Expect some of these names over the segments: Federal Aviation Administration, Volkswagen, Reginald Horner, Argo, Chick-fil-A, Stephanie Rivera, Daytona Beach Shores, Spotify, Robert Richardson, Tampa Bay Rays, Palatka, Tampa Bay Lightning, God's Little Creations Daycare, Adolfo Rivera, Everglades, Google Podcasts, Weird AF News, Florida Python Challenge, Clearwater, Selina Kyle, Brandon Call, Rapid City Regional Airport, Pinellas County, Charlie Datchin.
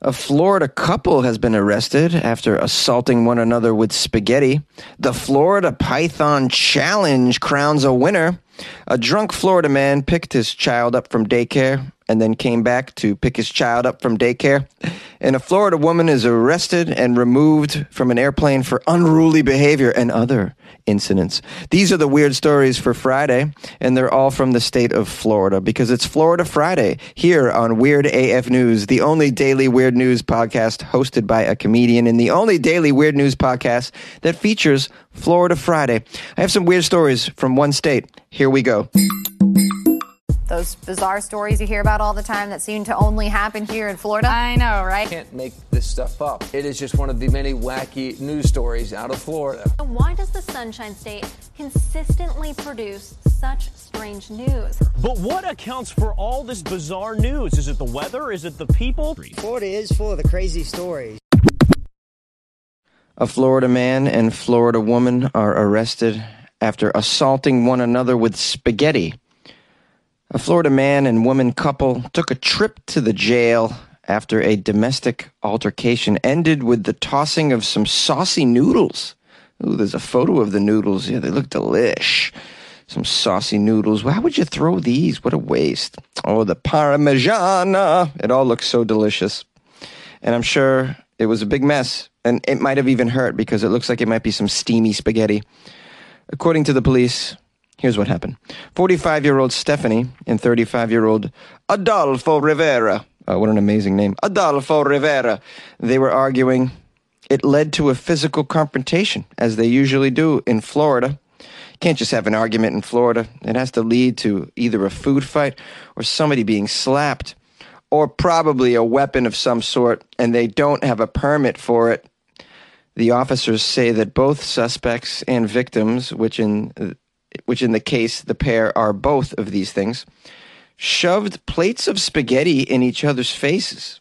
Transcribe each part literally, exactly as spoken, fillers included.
A Florida couple has been arrested after assaulting one another with spaghetti. The Florida Python Challenge crowns a winner. A drunk Florida man picked his child up from daycare and then came back to pick his child up from daycare. And a Florida woman is arrested and removed from an airplane for unruly behavior and other incidents. These are the weird stories for Friday, and they're all from the state of Florida, because it's Florida Friday here on Weird A F News, the only daily weird news podcast hosted by a comedian and the only daily weird news podcast that features Florida Friday. I have some weird stories from one state. Here we go. Those bizarre stories you hear about all the time that seem to only happen here in Florida. I know, right? Can't make this stuff up. It is just one of the many wacky news stories out of Florida. Why does the Sunshine State consistently produce such strange news? But what accounts for all this bizarre news? Is it the weather? Is it the people? Florida is full of the crazy stories. A Florida man and Florida woman are arrested after assaulting one another with spaghetti. A Florida man and woman couple took a trip to the jail after a domestic altercation ended with the tossing of some saucy noodles. Ooh, there's a photo of the noodles. Yeah, they look delish. Some saucy noodles. Why would you throw these? What a waste. Oh, the parmigiana. It all looks so delicious. And I'm sure it was a big mess. And it might have even hurt because it looks like it might be some steamy spaghetti. According to the police, here's what happened. forty-five-year-old Stephanie and thirty-five-year-old Adolfo Rivera. Oh, what an amazing name. Adolfo Rivera. They were arguing. It led to a physical confrontation, as they usually do in Florida. Can't just have an argument in Florida. It has to lead to either a food fight or somebody being slapped or probably a weapon of some sort, and they don't have a permit for it. The officers say that both suspects and victims, which in... which in the case, the pair are both of these things, shoved plates of spaghetti in each other's faces.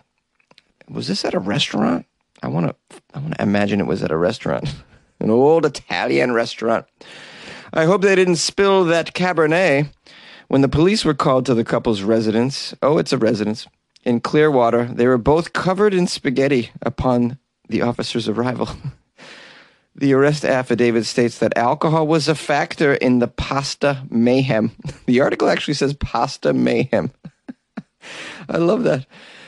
Was this at a restaurant? I want to I want to imagine it was at a restaurant, an old Italian restaurant. I hope they didn't spill that Cabernet. When the police were called to the couple's residence, oh, it's a residence, in Clearwater, they were both covered in spaghetti upon the officer's arrival. The arrest affidavit states that alcohol was a factor in the pasta mayhem. The article actually says pasta mayhem. I love that.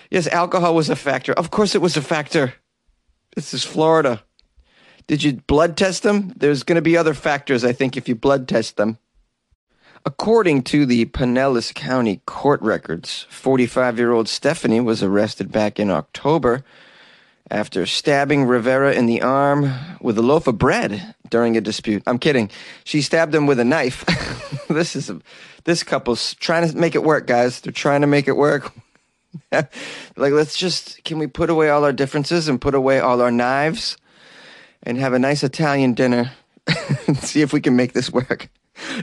Yes, alcohol was a factor. Of course it was a factor. This is Florida. Did you blood test them? There's going to be other factors, I think, if you blood test them. According to the Pinellas County court records, forty-five-year-old Stephanie was arrested back in October after stabbing Rivera in the arm with a loaf of bread during a dispute. I'm kidding. She stabbed him with a knife. This is a, this couple's trying to make it work, guys. They're trying to make it work. Like, let's just, can we put away all our differences and put away all our knives and have a nice Italian dinner and see if we can make this work?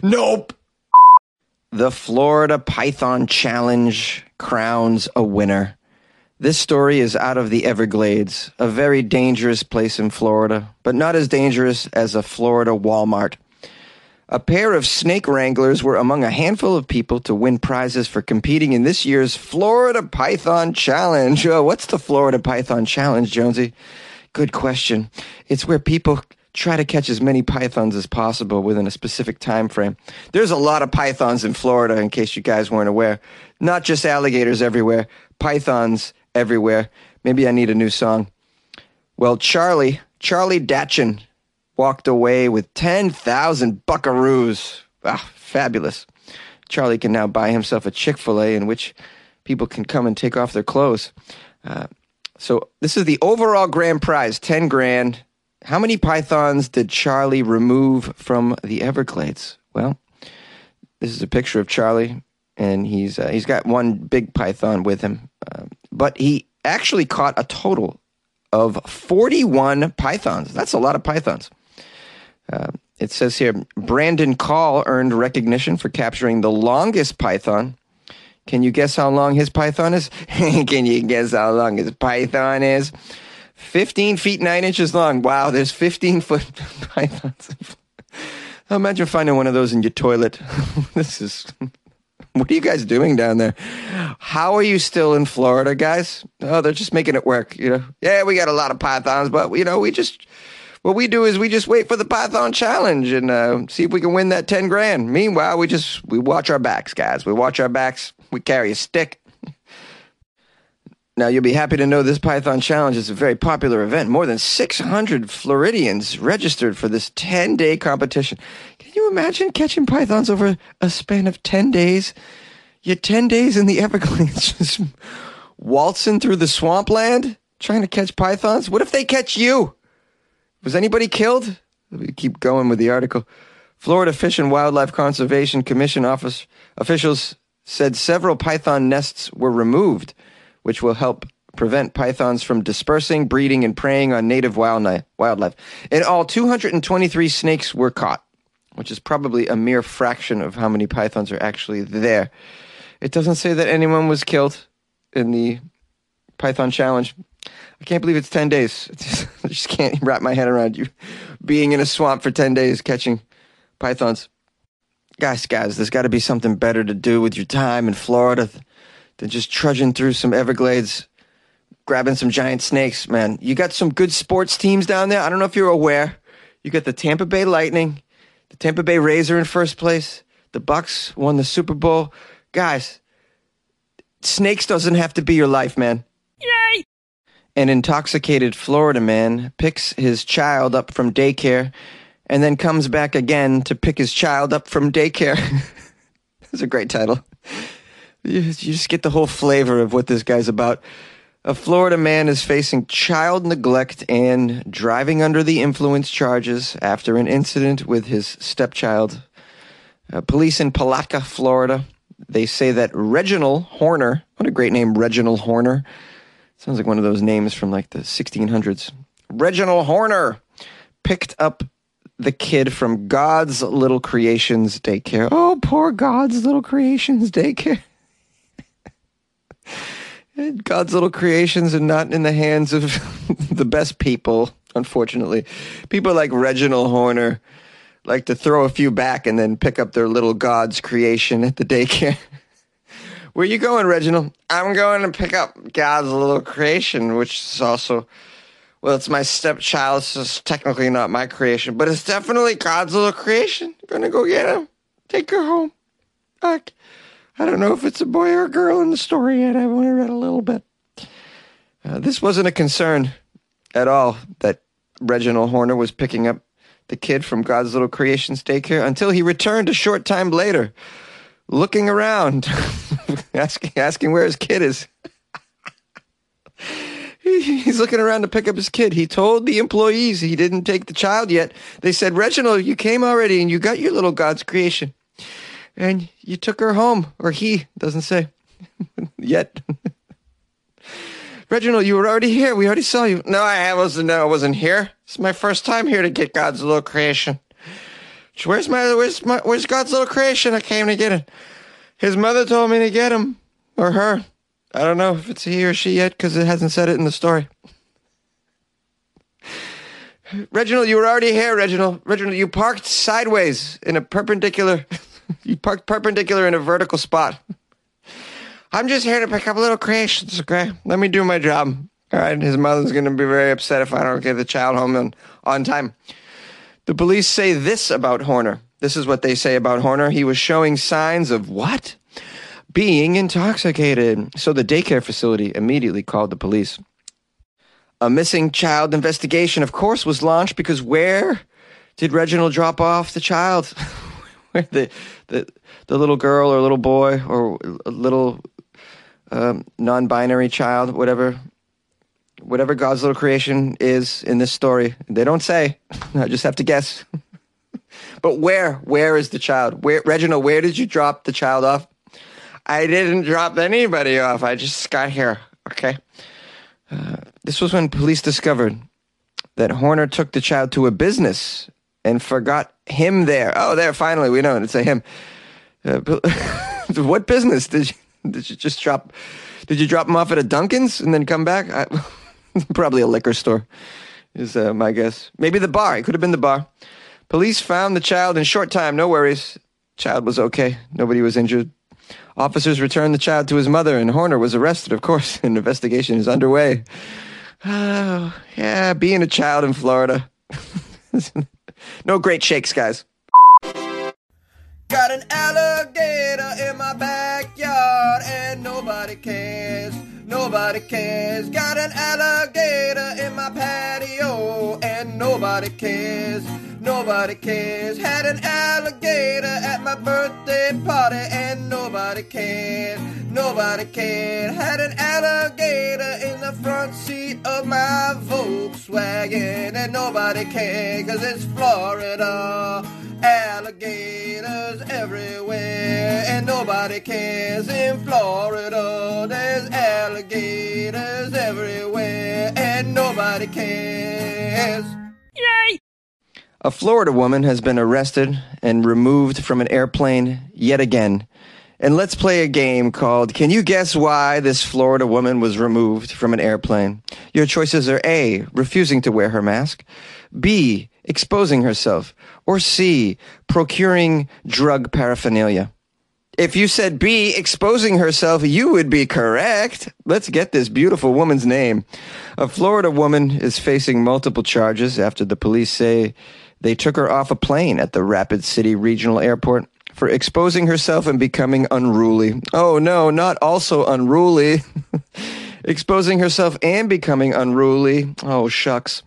Nope. The Florida Python Challenge crowns a winner. This story is out of the Everglades, a very dangerous place in Florida, but not as dangerous as a Florida Walmart. A pair of snake wranglers were among a handful of people to win prizes for competing in this year's Florida Python Challenge. Oh, what's the Florida Python Challenge, Jonesy? Good question. It's where people try to catch as many pythons as possible within a specific time frame. There's a lot of pythons in Florida, in case you guys weren't aware. Not just alligators everywhere, pythons everywhere. Maybe I need a new song. Well, Charlie, Charlie Datchin walked away with ten thousand buckaroos. Ah, fabulous. Charlie can now buy himself a Chick-fil-A in which people can come and take off their clothes. Uh, so this is the overall grand prize, ten grand. How many pythons did Charlie remove from the Everglades? Well, this is a picture of Charlie, and he's uh, he's got one big python with him. Um, But he actually caught a total of forty-one pythons. That's a lot of pythons. Uh, it says here, Brandon Call earned recognition for capturing the longest python. Can you guess how long his python is? Can you guess how long his python is? fifteen feet, nine inches long. Wow, there's fifteen-foot pythons. Imagine finding one of those in your toilet. This is... What are you guys doing down there? How are you still in Florida, guys? Oh, they're just making it work, you know? Yeah, we got a lot of pythons, but, you know, we just... What we do is we just wait for the Python Challenge and uh, see if we can win that ten grand. Meanwhile, we just, we watch our backs, guys. We watch our backs. We carry a stick. Now, you'll be happy to know this Python Challenge is a very popular event. More than six hundred Floridians registered for this ten-day competition. Can you imagine catching pythons over a span of ten days? You're ten days in the Everglades just waltzing through the swampland trying to catch pythons? What if they catch you? Was anybody killed? Let me keep going with the article. Florida Fish and Wildlife Conservation Commission office officials said several python nests were removed, which will help prevent pythons from dispersing, breeding, and preying on native wildlife. In all, two hundred twenty-three snakes were caught, which is probably a mere fraction of how many pythons are actually there. It doesn't say that anyone was killed in the Python Challenge. I can't believe it's ten days. Just, I just can't wrap my head around you being in a swamp for ten days catching pythons. Guys, guys, there's got to be something better to do with your time in Florida than just trudging through some Everglades, grabbing some giant snakes, man. You got some good sports teams down there. I don't know if you're aware. You got the Tampa Bay Lightning. The Tampa Bay Rays are in first place. The Bucks won the Super Bowl. Guys, snakes doesn't have to be your life, man. Yay! An intoxicated Florida man picks his child up from daycare and then comes back again to pick his child up from daycare. That's a great title. You, you just get the whole flavor of what this guy's about. A Florida man is facing child neglect and driving under the influence charges after an incident with his stepchild. Uh, police in Palatka, Florida, they say that Reginald Horner, what a great name, Reginald Horner, sounds like one of those names from like the sixteen hundreds. Reginald Horner picked up the kid from God's Little Creations Daycare. Oh, poor God's Little Creations Daycare. God's Little Creations are not in the hands of the best people, unfortunately. People like Reginald Horner like to throw a few back and then pick up their little God's creation at the daycare. Where you going, Reginald? I'm going to pick up God's Little Creation, which is also, well, it's my stepchild, so it's technically not my creation, but it's definitely God's Little Creation. Going to go get him. Take her home. I don't know if it's a boy or a girl in the story yet. I've only read a little bit. Uh, this wasn't a concern at all that Reginald Horner was picking up the kid from God's Little Creations Daycare until he returned a short time later, looking around, asking asking where his kid is. he, he's looking around to pick up his kid. He told the employees he didn't take the child yet. They said, Reginald, you came already and you got your little God's creation. And you took her home, or he, doesn't say, yet. Reginald, you were already here. We already saw you. No, I wasn't, no, I wasn't here. It's my first time here to get God's little creation. Where's my, where's my, where's God's little creation? I came to get it. His mother told me to get him, or her. I don't know if it's he or she yet, because it hasn't said it in the story. Reginald, you were already here, Reginald. Reginald, you parked sideways in a perpendicular, you parked perpendicular in a vertical spot. I'm just here to pick up little creations, okay? Let me do my job. All right, his mother's going to be very upset if I don't get the child home on, on time. The police say this about Horner. This is what they say about Horner. He was showing signs of what? Being intoxicated. So the daycare facility immediately called the police. A missing child investigation, of course, was launched because where did Reginald drop off the child? Where the, the the little girl or little boy or little um, non-binary child, whatever. Whatever God's little creation is in this story, they don't say. I just have to guess. But where? Where is the child? Where, Reginald, where did you drop the child off? I didn't drop anybody off. I just got here, okay? Uh, this was when police discovered that Horner took the child to a business and forgot him there. Oh, there, finally, we know it. It's a him. Uh, what business? Did you, did you just drop, did you drop him off at a Dunkin's and then come back? I... Probably a liquor store is uh, my guess. Maybe the bar. It could have been the bar. Police found the child in short time. No worries. Child was okay. Nobody was injured. Officers returned the child to his mother, and Horner was arrested, of course. An investigation is underway. Oh, yeah, being a child in Florida. No great shakes, guys. Got an alligator in my backyard, and nobody cares. Nobody cares. Got an alligator in my patio, and nobody cares. Nobody cares. Had an alligator at my birthday party, and nobody cared. Nobody cared. Had an alligator in the front seat of my Volkswagen, and nobody cared, 'cause it's Florida. Alligators everywhere, and nobody cares in Florida. There's alligators everywhere, and nobody cares. Yay! A Florida woman has been arrested and removed from an airplane yet again. And let's play a game called Can You Guess Why This Florida Woman Was Removed from an Airplane? Your choices are A, refusing to wear her mask, B, exposing herself, or C, procuring drug paraphernalia. If you said B, exposing herself, you would be correct. Let's get this beautiful woman's name. A Florida woman is facing multiple charges after the police say they took her off a plane at the Rapid City Regional Airport for exposing herself and becoming unruly. Oh no, not also unruly. Exposing herself and becoming unruly. Oh, shucks.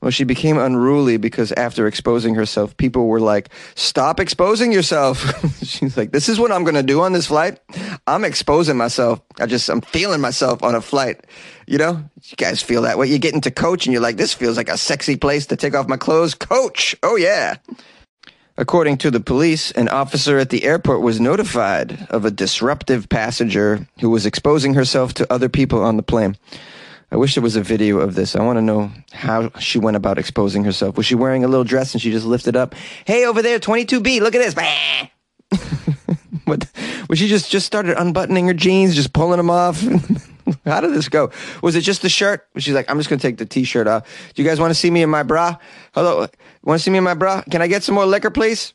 Well, she became unruly because after exposing herself, people were like, stop exposing yourself. She's like, this is what I'm going to do on this flight. I'm exposing myself. I just, I'm feeling myself on a flight. You know, you guys feel that way. You get into coach and you're like, this feels like a sexy place to take off my clothes. Coach. Oh, yeah. According to the police, an officer at the airport was notified of a disruptive passenger who was exposing herself to other people on the plane. I wish there was a video of this. I want to know how she went about exposing herself. Was she wearing a little dress and she just lifted up? Hey, over there, twenty-two B, look at this. What? Was she just, just started unbuttoning her jeans, just pulling them off? How did this go? Was it just the shirt? She's like, I'm just going to take the T-shirt off. Do you guys want to see me in my bra? Hello? Want to see me in my bra? Can I get some more liquor, please?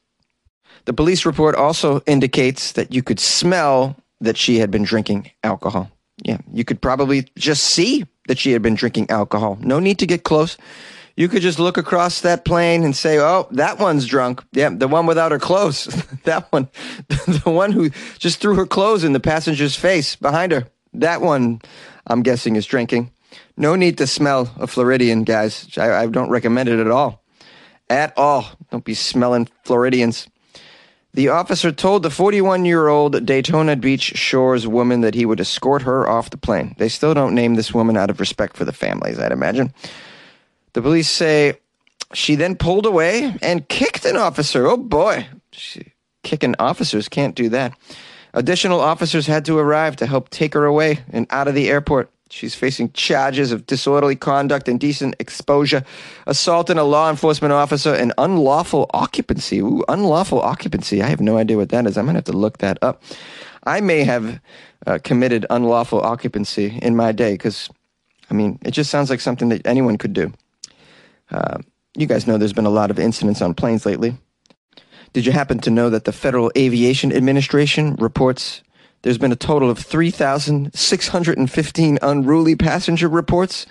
The police report also indicates that you could smell that she had been drinking alcohol. Yeah, you could probably just see that she had been drinking alcohol. No need to get close. You could just look across that plane and say, oh, that one's drunk. Yeah, the one without her clothes. That one. The one who just threw her clothes in the passenger's face behind her. That one, I'm guessing, is drinking. No need to smell a Floridian, guys. I, I don't recommend it at all. At all. Don't be smelling Floridians. The officer told the forty-one-year-old Daytona Beach Shores woman that he would escort her off the plane. They still don't name this woman out of respect for the families, I'd imagine. The police say she then pulled away and kicked an officer. Oh, boy. She, kicking officers, can't do that. Additional officers had to arrive to help take her away and out of the airport. She's facing charges of disorderly conduct, indecent exposure, assault on a law enforcement officer, and unlawful occupancy. Ooh, unlawful occupancy. I have no idea what that is. I'm going to have to look that up. I may have uh, committed unlawful occupancy in my day because, I mean, it just sounds like something that anyone could do. Uh, you guys know there's been a lot of incidents on planes lately. Did you happen to know that the Federal Aviation Administration reports there's been a total of three thousand six hundred fifteen unruly passenger reports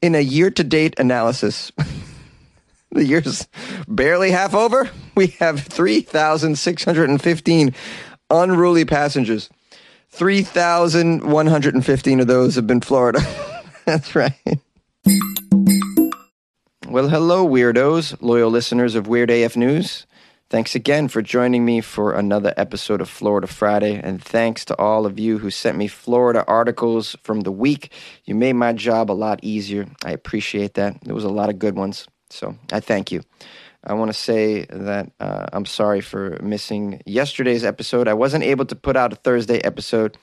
in a year-to-date analysis? The year's barely half over. We have three thousand six hundred fifteen unruly passengers. three thousand one hundred fifteen of those have been Florida. That's right. Well, hello, weirdos, loyal listeners of Weird A F News. Thanks again for joining me for another episode of Florida Friday, and thanks to all of you who sent me Florida articles from the week. You made my job a lot easier. I appreciate that. There was a lot of good ones, so I thank you. I want to say that uh, I'm sorry for missing yesterday's episode. I wasn't able to put out a Thursday episode.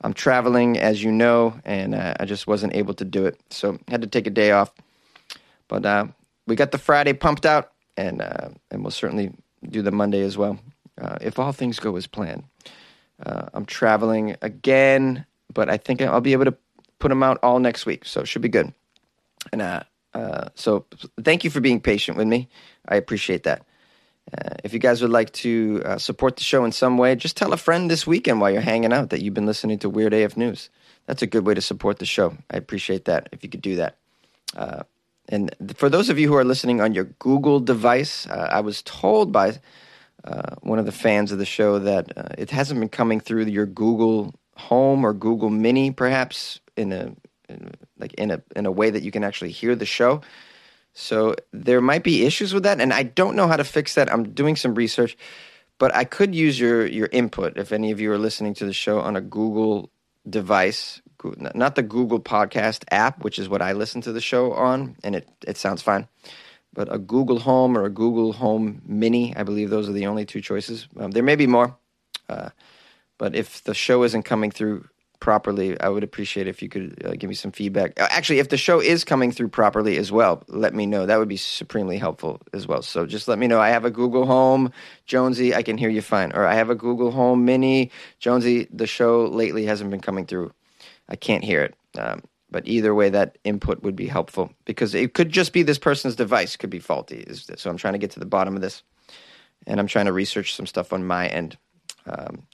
I'm traveling, as you know, and uh, I just wasn't able to do it, so I had to take a day off. But uh, we got the Friday pumped out, and uh, and we'll certainly do the Monday as well, uh, if all things go as planned. Uh, I'm traveling again, but I think I'll be able to put them out all next week, so it should be good. And uh, uh, so thank you for being patient with me. I appreciate that. Uh, if you guys would like to uh, support the show in some way, just tell a friend this weekend while you're hanging out that you've been listening to Weird A F News. That's a good way to support the show. I appreciate that if you could do that. Uh, and for those of you who are listening on your Google device, uh, I was told by uh, one of the fans of the show that uh, it hasn't been coming through your Google Home or Google Mini, perhaps in a in, like in a in a way that you can actually hear the show. So there might be issues with that, and I don't know how to fix that. I'm doing some research, but I could use your, your input if any of you are listening to the show on a Google device, not the Google Podcast app, which is what I listen to the show on, and it, it sounds fine. But a Google Home or a Google Home Mini, I believe those are the only two choices. Um, there may be more, uh, but if the show isn't coming through properly, I would appreciate if you could uh, give me some feedback. Actually, if the show is coming through properly as well, let me know. That would be supremely helpful as well. So just let me know. I have a Google Home, Jonesy, I can hear you fine. Or I have a Google Home Mini, Jonesy, the show lately hasn't been coming through. I can't hear it. Um, but either way, that input would be helpful because it could just be this person's device could be faulty. So I'm trying to get to the bottom of this, and I'm trying to research some stuff on my end. Um,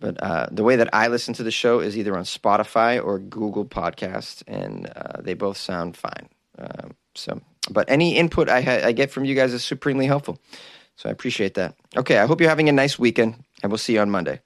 But uh, the way that I listen to the show is either on Spotify or Google Podcasts, and uh, they both sound fine. Uh, so, but any input I, ha- I get from you guys is supremely helpful, so I appreciate that. Okay, I hope you're having a nice weekend, and we'll see you on Monday.